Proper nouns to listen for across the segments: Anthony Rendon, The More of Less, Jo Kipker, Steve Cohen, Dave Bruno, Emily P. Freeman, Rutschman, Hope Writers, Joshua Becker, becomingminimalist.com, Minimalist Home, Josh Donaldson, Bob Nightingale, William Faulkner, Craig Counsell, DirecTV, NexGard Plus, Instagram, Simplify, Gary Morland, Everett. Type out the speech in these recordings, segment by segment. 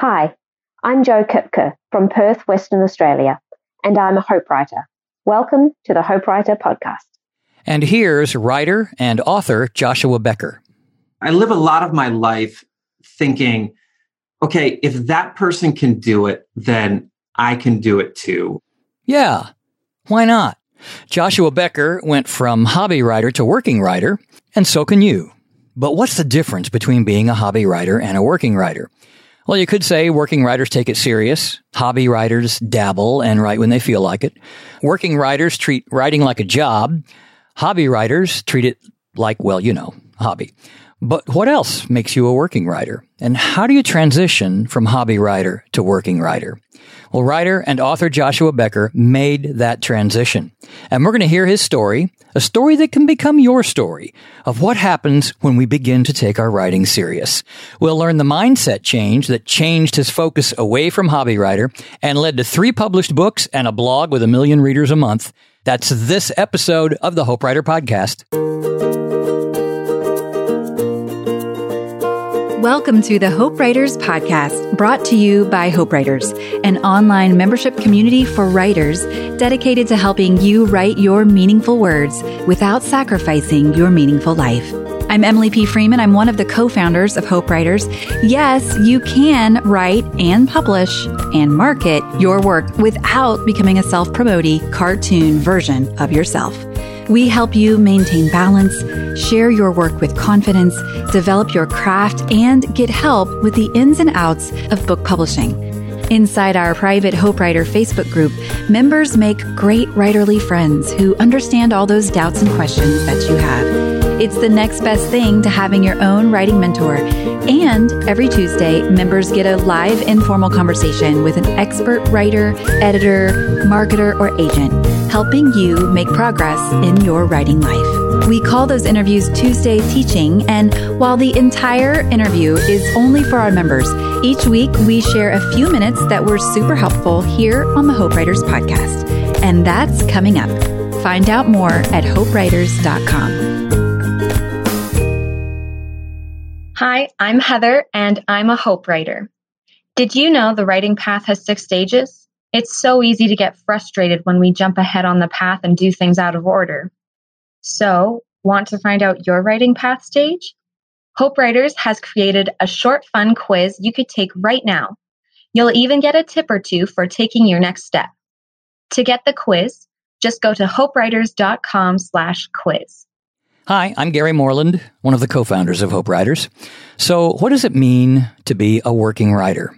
Hi, I'm Jo Kipker from Perth, Western Australia, and I'm a Hope Writer. Welcome to the Hope Writer podcast. And here's writer and author Joshua Becker. I live a lot of my life thinking, okay, if that person can do it, then I can do it too. Yeah, why not? Joshua Becker went from hobby writer to working writer, and so can you. But what's the difference between being a hobby writer and a working writer? Well, you could say working writers take it serious. Hobby writers dabble and write when they feel like it. Working writers treat writing like a job. Hobby writers treat it like, well, you know, a hobby. But what else makes you a working writer? And how do you transition from hobby writer to working writer? Well, writer and author Joshua Becker made that transition. And we're going to hear his story, a story that can become your story, of what happens when we begin to take our writing serious. We'll learn the mindset change that changed his focus away from hobby writer and led to 3 published books and a blog with 1 million readers a month. That's this episode of the Hope Writer Podcast. Welcome to the Hope Writers Podcast, brought to you by Hope Writers, an online membership community for writers dedicated to helping you write your meaningful words without sacrificing your meaningful life. I'm Emily P. Freeman. I'm one of the co-founders of Hope Writers. Yes, you can write and publish and market your work without becoming a self-promoting cartoon version of yourself. We help you maintain balance, share your work with confidence, develop your craft, and get help with the ins and outs of book publishing. Inside our private Hope Writer Facebook group, members make great writerly friends who understand all those doubts and questions that you have. It's the next best thing to having your own writing mentor. And every Tuesday, members get a live informal conversation with an expert writer, editor, marketer, or agent, helping you make progress in your writing life. We call those interviews Tuesday Teaching, and while the entire interview is only for our members, each week we share a few minutes that were super helpful here on the Hope Writers Podcast. And that's coming up. Find out more at hopewriters.com. Hi, I'm Heather, and I'm a Hope Writer. Did you know the writing path has 6 stages? It's so easy to get frustrated when we jump ahead on the path and do things out of order. So, want to find out your writing path stage? Hope Writers has created a short, fun quiz you could take right now. You'll even get a tip or two for taking your next step. To get the quiz, just go to hopewriters.com/quiz. Hi, I'm Gary Morland, one of the co-founders of Hope Writers. So, what does it mean to be a working writer?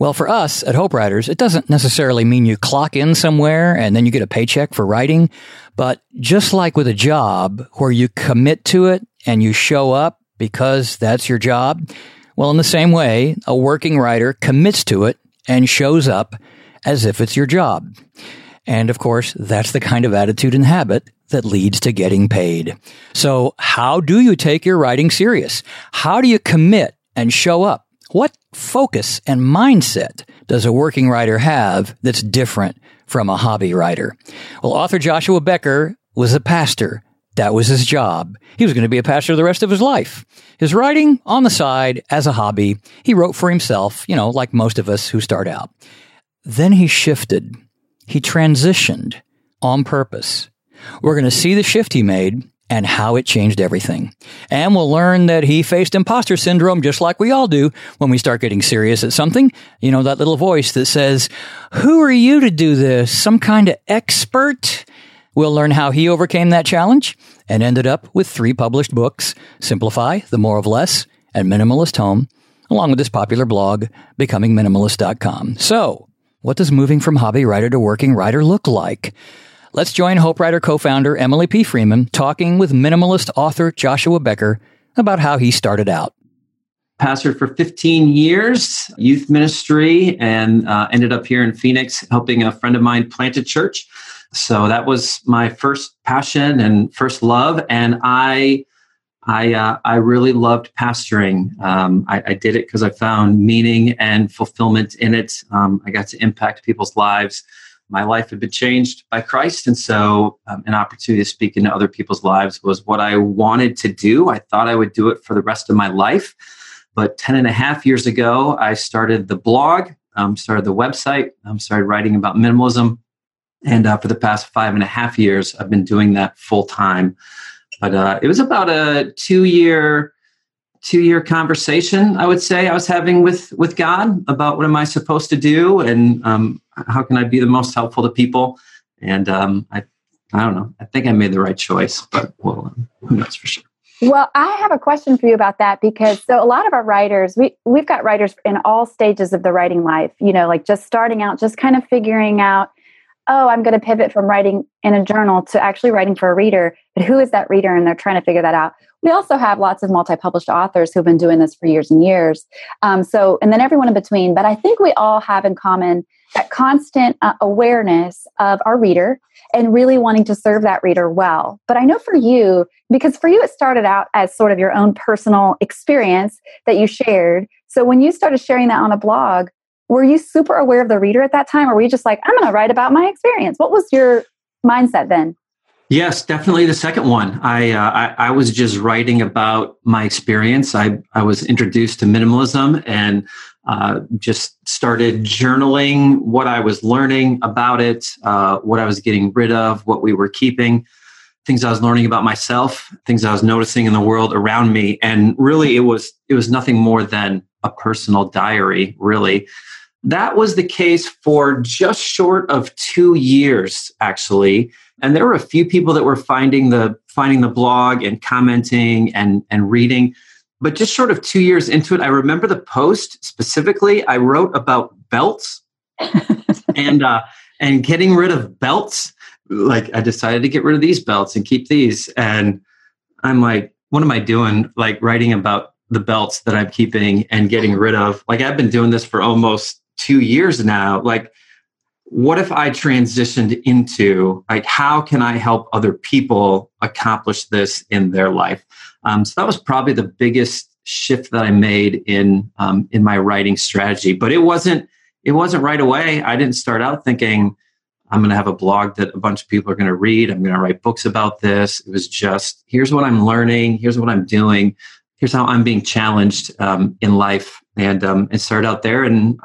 Well, for us at Hope Writers, it doesn't necessarily mean you clock in somewhere and then you get a paycheck for writing. But just like with a job where you commit to it and you show up because that's your job, well, in the same way, a working writer commits to it and shows up as if it's your job. And of course, that's the kind of attitude and habit that leads to getting paid. So how do you take your writing serious? How do you commit and show up? What focus and mindset does a working writer have that's different from a hobby writer? Well, author Joshua Becker was a pastor. That was his job. He was going to be a pastor the rest of his life. His writing on the side as a hobby. He wrote for himself, you know, like most of us who start out. Then he shifted. He transitioned on purpose. We're going to see the shift he made and how it changed everything. And we'll learn that he faced imposter syndrome just like we all do when we start getting serious at something. You know, that little voice that says, who are you to do this? Some kind of expert? We'll learn how he overcame that challenge and ended up with 3 published books, Simplify, The More of Less, and Minimalist Home, along with his popular blog, becomingminimalist.com. So, what does moving from hobby writer to working writer look like? Let's join Hope Writer co-founder Emily P. Freeman talking with minimalist author Joshua Becker about how he started out. Pastored for 15 years, youth ministry, and ended up here in Phoenix helping a friend of mine plant a church. So that was my first passion and first love, and I really loved pastoring. I did it because I found meaning and fulfillment in it. I got to impact people's lives. My life had been changed by Christ, and so an opportunity to speak into other people's lives was what I wanted to do. I thought I would do it for the rest of my life, But 10 and a half years ago, I started the blog, started the website, started writing about minimalism. And for the past 5.5 years, I've been doing that full time. But it was about a two-year conversation, I would say, I was having with God about what am I supposed to do and how can I be the most helpful to people. And I don't know. I think I made the right choice, but well, who knows for sure. Well, I have a question for you about that because so a lot of our writers, we've got writers in all stages of the writing life, you know, like just starting out, just kind of figuring out, oh, I'm going to pivot from writing in a journal to actually writing for a reader. But who is that reader? And they're trying to figure that out. We also have lots of multi-published authors who've been doing this for years and years. So, and then everyone in between. But I think we all have in common that constant awareness of our reader and really wanting to serve that reader well. But I know for you, because for you, it started out as sort of your own personal experience that you shared. So when you started sharing that on a blog, were you super aware of the reader at that time? Or were you just like, I'm going to write about my experience? What was your mindset then? Yes, definitely the second one. I was just writing about my experience. I was introduced to minimalism and just started journaling what I was learning about it, what I was getting rid of, what we were keeping, things I was learning about myself, things I was noticing in the world around me. And really, it was nothing more than a personal diary, really. That was the case for just short of 2 years, actually. And there were a few people that were finding the blog and commenting and reading. But just short of 2 years into it, I remember the post specifically. I wrote about belts and getting rid of belts. Like I decided to get rid of these belts and keep these. And I'm like, what am I doing? Like writing about the belts that I'm keeping and getting rid of. Like I've been doing this for almost 2 years now. Like, what if I transitioned into like, how can I help other people accomplish this in their life? So that was probably the biggest shift that I made in my writing strategy. But it wasn't right away. I didn't start out thinking I'm going to have a blog that a bunch of people are going to read. I'm going to write books about this. It was just, here's what I'm learning. Here's what I'm doing. Here's how I'm being challenged in life, and start out there. And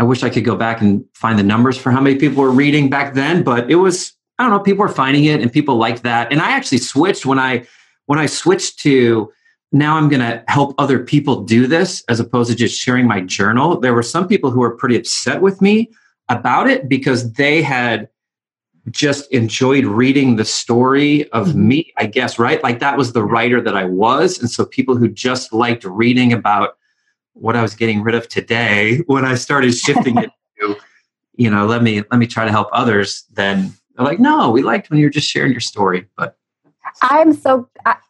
I wish I could go back and find the numbers for how many people were reading back then, but it was, I don't know, people were finding it and people liked that. And I actually switched when I switched to now I'm going to help other people do this as opposed to just sharing my journal. There were some people who were pretty upset with me about it because they had just enjoyed reading the story of me, I guess, right? Like that was the writer that I was. And so people who just liked reading about what I was getting rid of today, when I started shifting it to, you know, let me try to help others, then they're like, no, we liked when you were just sharing your story. But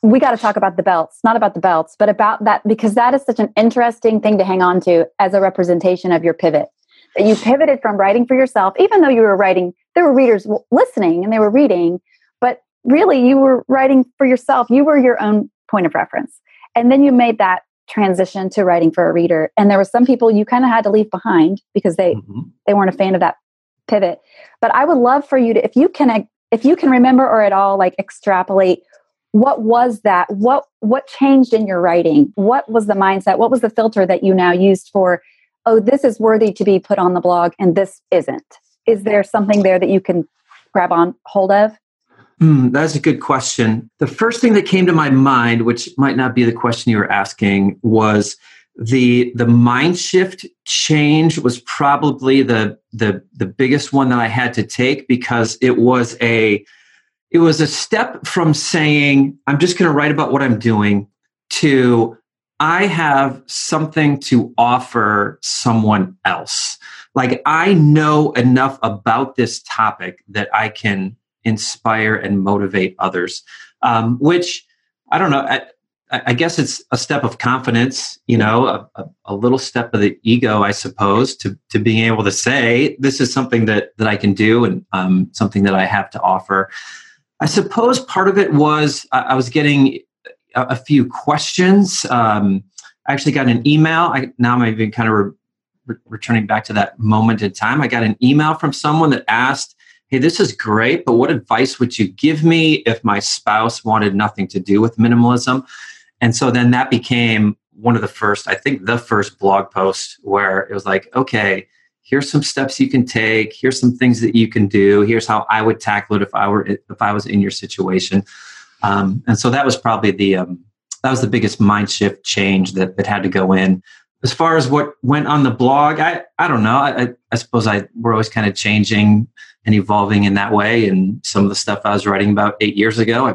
we got to talk about the belts, not about the belts, but about that, because that is such an interesting thing to hang on to as a representation of your pivot. That you pivoted from writing for yourself, even though you were writing, there were readers listening and they were reading, but really you were writing for yourself. You were your own point of reference. And then you made that transition to writing for a reader. And there were some people you kind of had to leave behind because they weren't a fan of that pivot. But I would love for you to, if you can remember or at all, like extrapolate, what was that? What changed in your writing? What was the mindset? What was the filter that you now used for, oh, this is worthy to be put on the blog and this isn't? Is there something there that you can grab on hold of? That's a good question. The first thing that came to my mind, which might not be the question you were asking, was the mind shift change was probably the biggest one that I had to take, because it was a step from saying, I'm just going to write about what I'm doing, to I have something to offer someone else. Like I know enough about this topic that I can inspire and motivate others, which I don't know. I guess it's a step of confidence, you know, a little step of the ego, I suppose, to being able to say, this is something that I can do and something that I have to offer. I suppose part of it was I was getting a few questions. I actually got an email. Now I'm even kind of returning back to that moment in time. I got an email from someone that asked, hey, this is great, but what advice would you give me if my spouse wanted nothing to do with minimalism? And so then that became one of the first, I think the first blog post where it was like, okay, here's some steps you can take. Here's some things that you can do. Here's how I would tackle it if I was in your situation. And so that was probably the biggest mind shift change that had to go in. As far as what went on the blog, I don't know. I suppose we're always kind of changing and evolving in that way. And some of the stuff I was writing about 8 years ago, I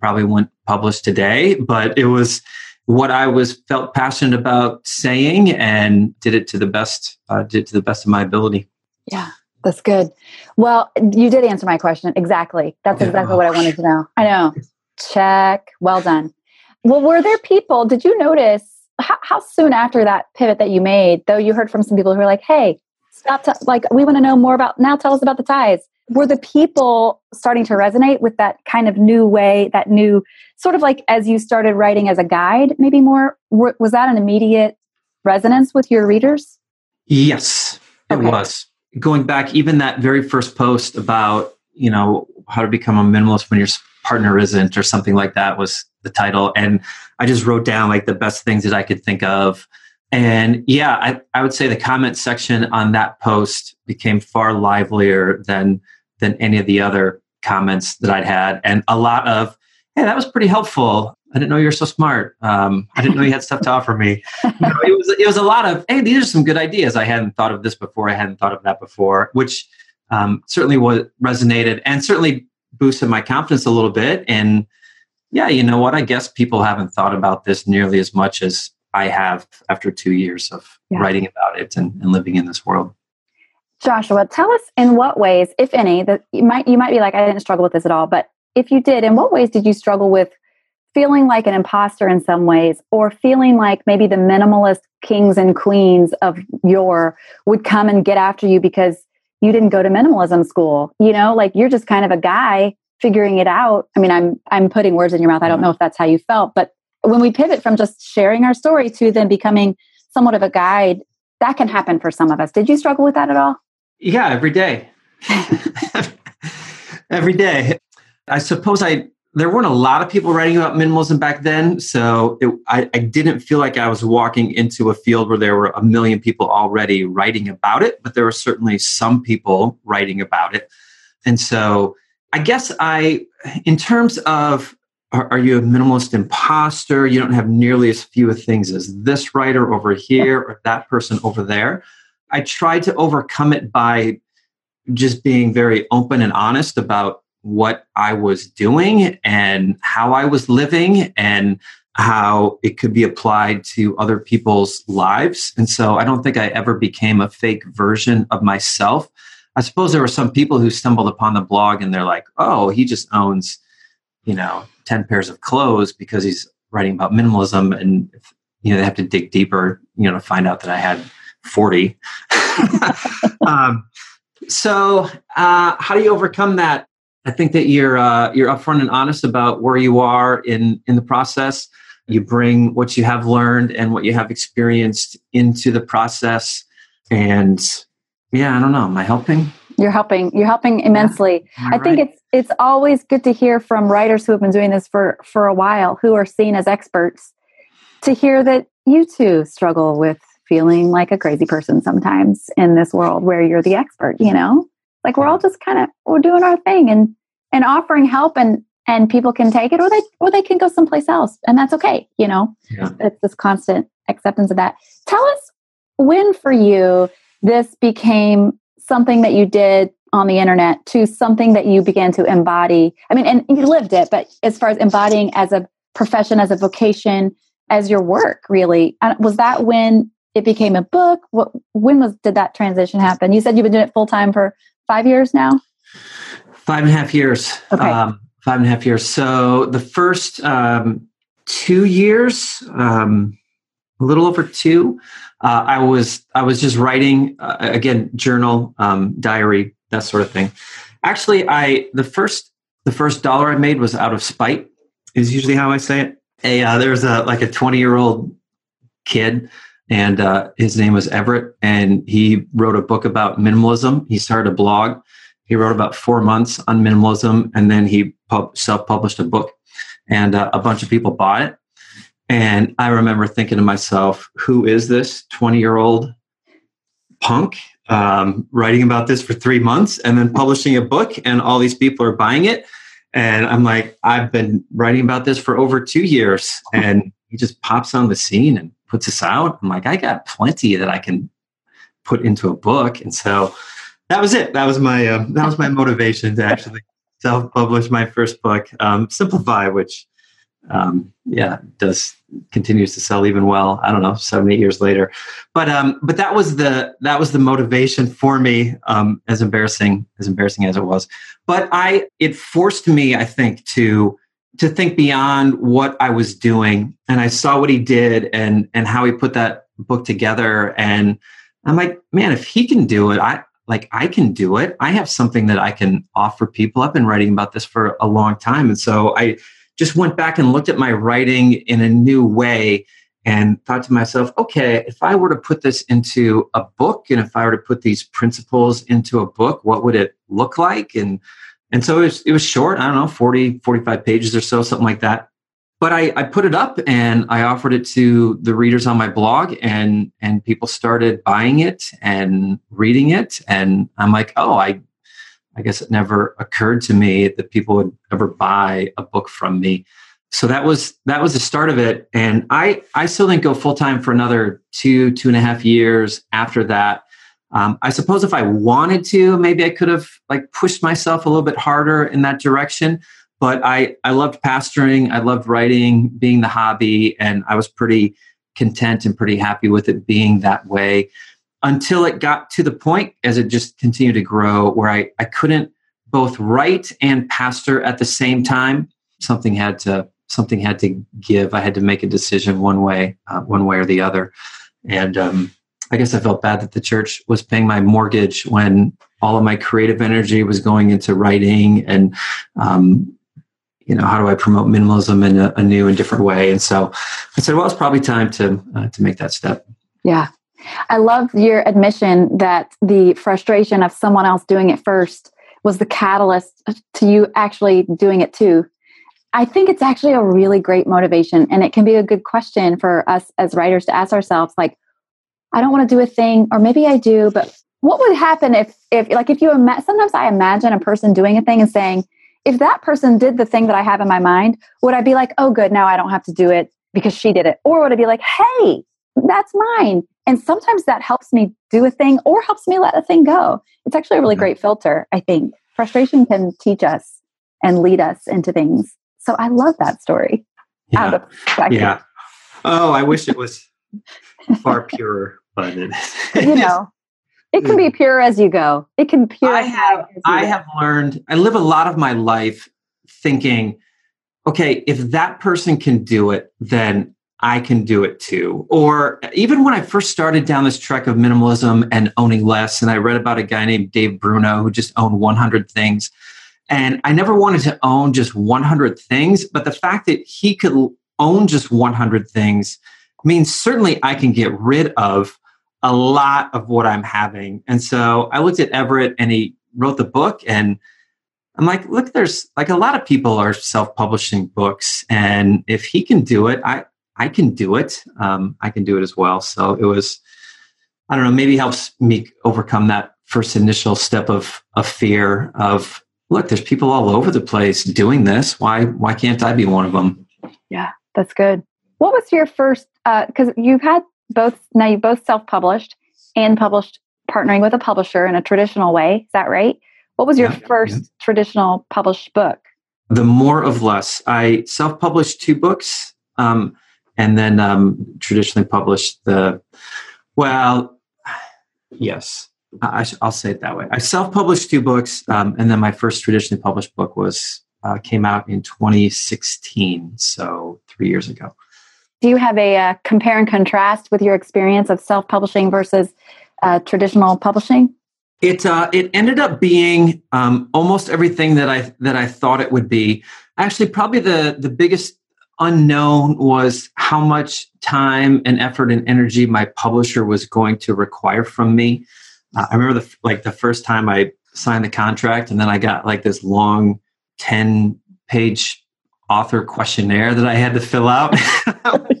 probably wouldn't publish today, but it was what I felt passionate about saying, and did it to the best of my ability. Yeah, that's good. Well, you did answer my question. Exactly. That's exactly what I wanted to know. I know. Check. Well done. Well, were there people, did you notice how soon after that pivot that you made, though you heard from some people who were like, hey, stop. We want to know more about, now tell us about the ties. Were the people starting to resonate with that kind of new way, that new sort of like as you started writing as a guide, maybe more? Was that an immediate resonance with your readers? Yes, it was. Going back, even that very first post about, how to become a minimalist when your partner isn't or something like that was the title. And I just wrote down the best things that I could think of. And yeah, I would say the comment section on that post became far livelier than any of the other comments that I'd had. And a lot of, hey, that was pretty helpful. I didn't know you were so smart. I didn't know you had stuff to offer me. It was a lot of, hey, these are some good ideas. I hadn't thought of this before. I hadn't thought of that before, which certainly resonated and certainly boosted my confidence a little bit. And yeah, you know what? I guess people haven't thought about this nearly as much as I have after 2 years of writing about it and living in this world. Joshua, tell us in what ways, if any, that you might be like, I didn't struggle with this at all. But if you did, in what ways did you struggle with feeling like an imposter in some ways, or feeling like maybe the minimalist kings and queens of yore would come and get after you because you didn't go to minimalism school? You're just kind of a guy figuring it out. I mean, I'm putting words in your mouth. I don't know if that's how you felt, but when we pivot from just sharing our story to then becoming somewhat of a guide, that can happen for some of us. Did you struggle with that at all? Yeah, every day. Every day. I suppose there weren't a lot of people writing about minimalism back then. So I didn't feel like I was walking into a field where there were 1 million people already writing about it, but there were certainly some people writing about it. And so I guess in terms of, are you a minimalist imposter? You don't have nearly as few things as this writer over here or that person over there. I tried to overcome it by just being very open and honest about what I was doing and how I was living and how it could be applied to other people's lives. And so I don't think I ever became a fake version of myself. I suppose there were some people who stumbled upon the blog and they're like, oh, he just owns 10 pairs of clothes because he's writing about minimalism. And, they have to dig deeper, to find out that I had 40. So how do you overcome that? I think that you're upfront and honest about where you are in the process. You bring what you have learned and what you have experienced into the process. And yeah, I don't know. Am I helping? You're helping immensely. Yeah, I think it's always good to hear from writers who have been doing this for a while, who are seen as experts, to hear that you too struggle with feeling like a crazy person sometimes in this world where you're the expert, We're all just kind of, we're doing our thing and offering help and people can take it or they can go someplace else. And that's okay, Yeah. It's this constant acceptance of that. Tell us when for you this became something that you did on the internet to something that you began to embody. I mean, and you lived it, but as far as embodying as a profession, as a vocation, as your work, really, was that when it became a book? When did that transition happen? You said you've been doing it full time for 5 years now? 5.5 years. Okay. 5.5 years. So the first 2 years, a little over two, I was just writing, again, journal, diary, that sort of thing. Actually, the first dollar I made was out of spite, is usually how I say it. There's a 20-year-old kid, and his name was Everett, and he wrote a book about minimalism. He started a blog. He wrote about 4 months on minimalism, and then he self-published a book, and a bunch of people bought it. And I remember thinking to myself, who is this 20-year-old punk writing about this for 3 months and then publishing a book, and all these people are buying it? And I'm like, I've been writing about this for over 2 years, and he just pops on the scene and puts this out. I'm like, I got plenty that I can put into a book. And so that was it. That was my motivation to actually self-publish my first book, Simplify, which continues to sell even well. I don't know, 7-8 years later, but that was the motivation for me. As embarrassing as it was, but it forced me, I think, to think beyond what I was doing. And I saw what he did and how he put that book together. And I'm like, man, if he can do it, I can do it. I have something that I can offer people. I've been writing about this for a long time. And so I just went back and looked at my writing in a new way and thought to myself, okay, if I were to put this into a book, and if I were to put these principles into a book, what would it look like? And so it was short, I don't know, 40, 45 pages or so, something like that. But I put it up and I offered it to the readers on my blog, and people started buying it and reading it. And I'm like, oh, I guess it never occurred to me that people would ever buy a book from me. So that was the start of it. And I still didn't go full-time for another 2.5 years after that. I suppose if I wanted to, maybe I could have pushed myself a little bit harder in that direction. But I loved pastoring. I loved writing, being the hobby. And I was pretty content and pretty happy with it being that way, until it got to the point, as it just continued to grow, where I couldn't both write and pastor at the same time. Something had to give. I had to make a decision one way or the other. And I guess I felt bad that the church was paying my mortgage when all of my creative energy was going into writing and, how do I promote minimalism in a new and different way? And so I said, well, it's probably time to make that step. Yeah. I love your admission that the frustration of someone else doing it first was the catalyst to you actually doing it too. I think it's actually a really great motivation, and it can be a good question for us as writers to ask ourselves, I don't want to do a thing, or maybe I do, but what would happen if sometimes I imagine a person doing a thing and saying, if that person did the thing that I have in my mind, would I be like, oh good, now I don't have to do it because she did it? Or would I be like, hey, that's mine? And sometimes that helps me do a thing or helps me let a thing go. It's actually a really great filter, I think. Frustration can teach us and lead us into things. So I love that story. Yeah. Oh, I wish it was far purer, but it is. It can be pure as you go. It can be pure. I live a lot of my life thinking, okay, if that person can do it, then I can do it too. Or even when I first started down this trek of minimalism and owning less, and I read about a guy named Dave Bruno who just owned 100 things. And I never wanted to own just 100 things, but the fact that he could own just 100 things means certainly I can get rid of a lot of what I'm having. And so I looked at Everett, and he wrote the book, and I'm like, look, there's a lot of people are self-publishing books. And if he can do it, I can do it. I can do it as well. So it was, I don't know, maybe helps me overcome that first initial step of fear of, look, there's people all over the place doing this. Why can't I be one of them? Yeah, that's good. What was your first, because you've had both, now you both self-published and published, partnering with a publisher in a traditional way. Is that right? What was your first traditional published book? The More of Less. I self-published 2 books. And then traditionally published I'll say it that way. I self-published 2 books, and then my first traditionally published book was came out in 2016, so 3 years ago. Do you have a compare and contrast with your experience of self-publishing versus traditional publishing? It ended up being almost everything that I thought it would be. Actually, probably the biggest unknown was how much time and effort and energy my publisher was going to require from me. I remember the first time I signed the contract, and then I got this long 10-page author questionnaire that I had to fill out.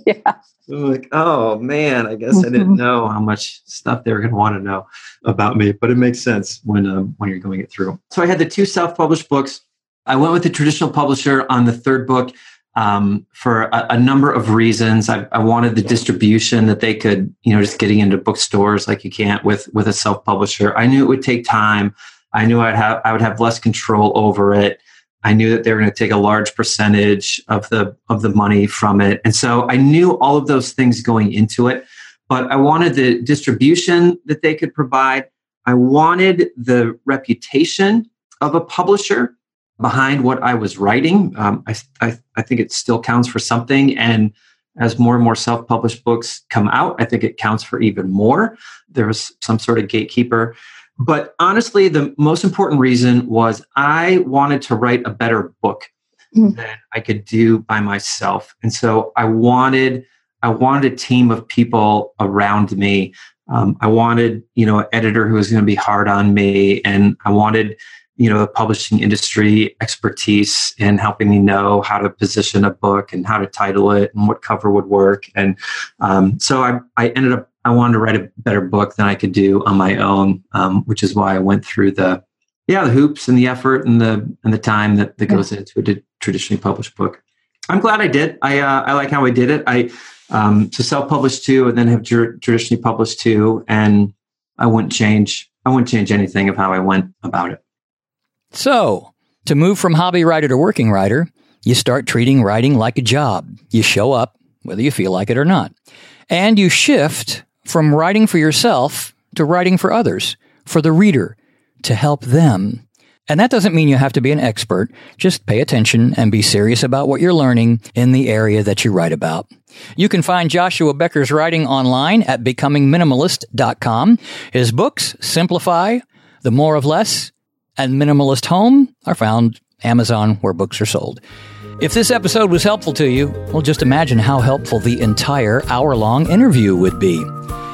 Yeah. Like, oh man, I guess I didn't know how much stuff they were going to want to know about me, but it makes sense when you're going it through. So I had the two self-published books. I went with the traditional publisher on the third book for a number of reasons. I wanted the distribution that they could, you know, just getting into bookstores like you can't with a self-publisher. I knew it would take time. I knew I would have less control over it. I knew that they were going to take a large percentage of the money from it. And so I knew all of those things going into it, but I wanted the distribution that they could provide. I wanted the reputation of a publisher behind what I was writing. I think it still counts for something. And as more and more self-published books come out, I think it counts for even more. There was some sort of gatekeeper. But honestly, the most important reason was I wanted to write a better book than I could do by myself. And so I wanted a team of people around me. I wanted, you know, an editor who was going to be hard on me. And I wanted, you know, the publishing industry expertise in helping me know how to position a book and how to title it and what cover would work. And so I ended up, I wanted to write a better book than I could do on my own, which is why I went through the hoops and the effort and the time that goes into a traditionally published book. I'm glad I did. I like how I did it. I self-published two and then have traditionally published two, and I wouldn't change anything of how I went about it. So to move from hobby writer to working writer, you start treating writing like a job. You show up whether you feel like it or not, and you shift from writing for yourself to writing for others, for the reader, to help them. And that doesn't mean you have to be an expert. Just pay attention and be serious about what you're learning in the area that you write about. You can find Joshua Becker's writing online at becomingminimalist.com. His books, Simplify, The More of Less, and Minimalist Home, are found Amazon where books are sold. If this episode was helpful to you, well, just imagine how helpful the entire hour-long interview would be.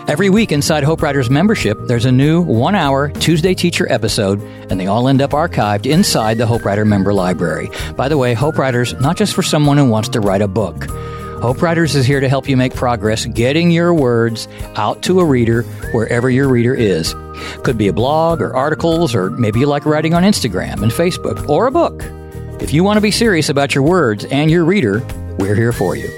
Every week inside Hope Writers membership, there's a new one-hour Tuesday Teacher episode, and they all end up archived inside the Hope Writer member library. By the way, Hope Writers, not just for someone who wants to write a book. Hope Writers is here to help you make progress getting your words out to a reader wherever your reader is. Could be a blog or articles, or maybe you like writing on Instagram and Facebook, or a book. If you want to be serious about your words and your reader, we're here for you.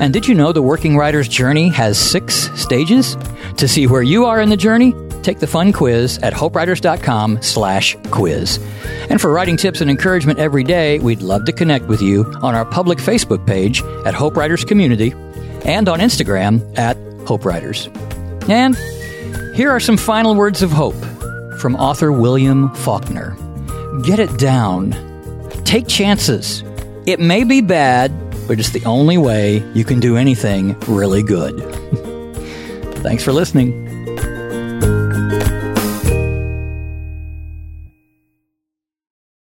And did you know the working writer's journey has 6 stages? To see where you are in the journey, take the fun quiz at hopewriters.com/quiz. And for writing tips and encouragement every day, we'd love to connect with you on our public Facebook page at Hope Writers Community and on Instagram at Hope Writers. And here are some final words of hope from author William Faulkner. Get it down. Take chances. It may be bad, but it's the only way you can do anything really good. Thanks for listening.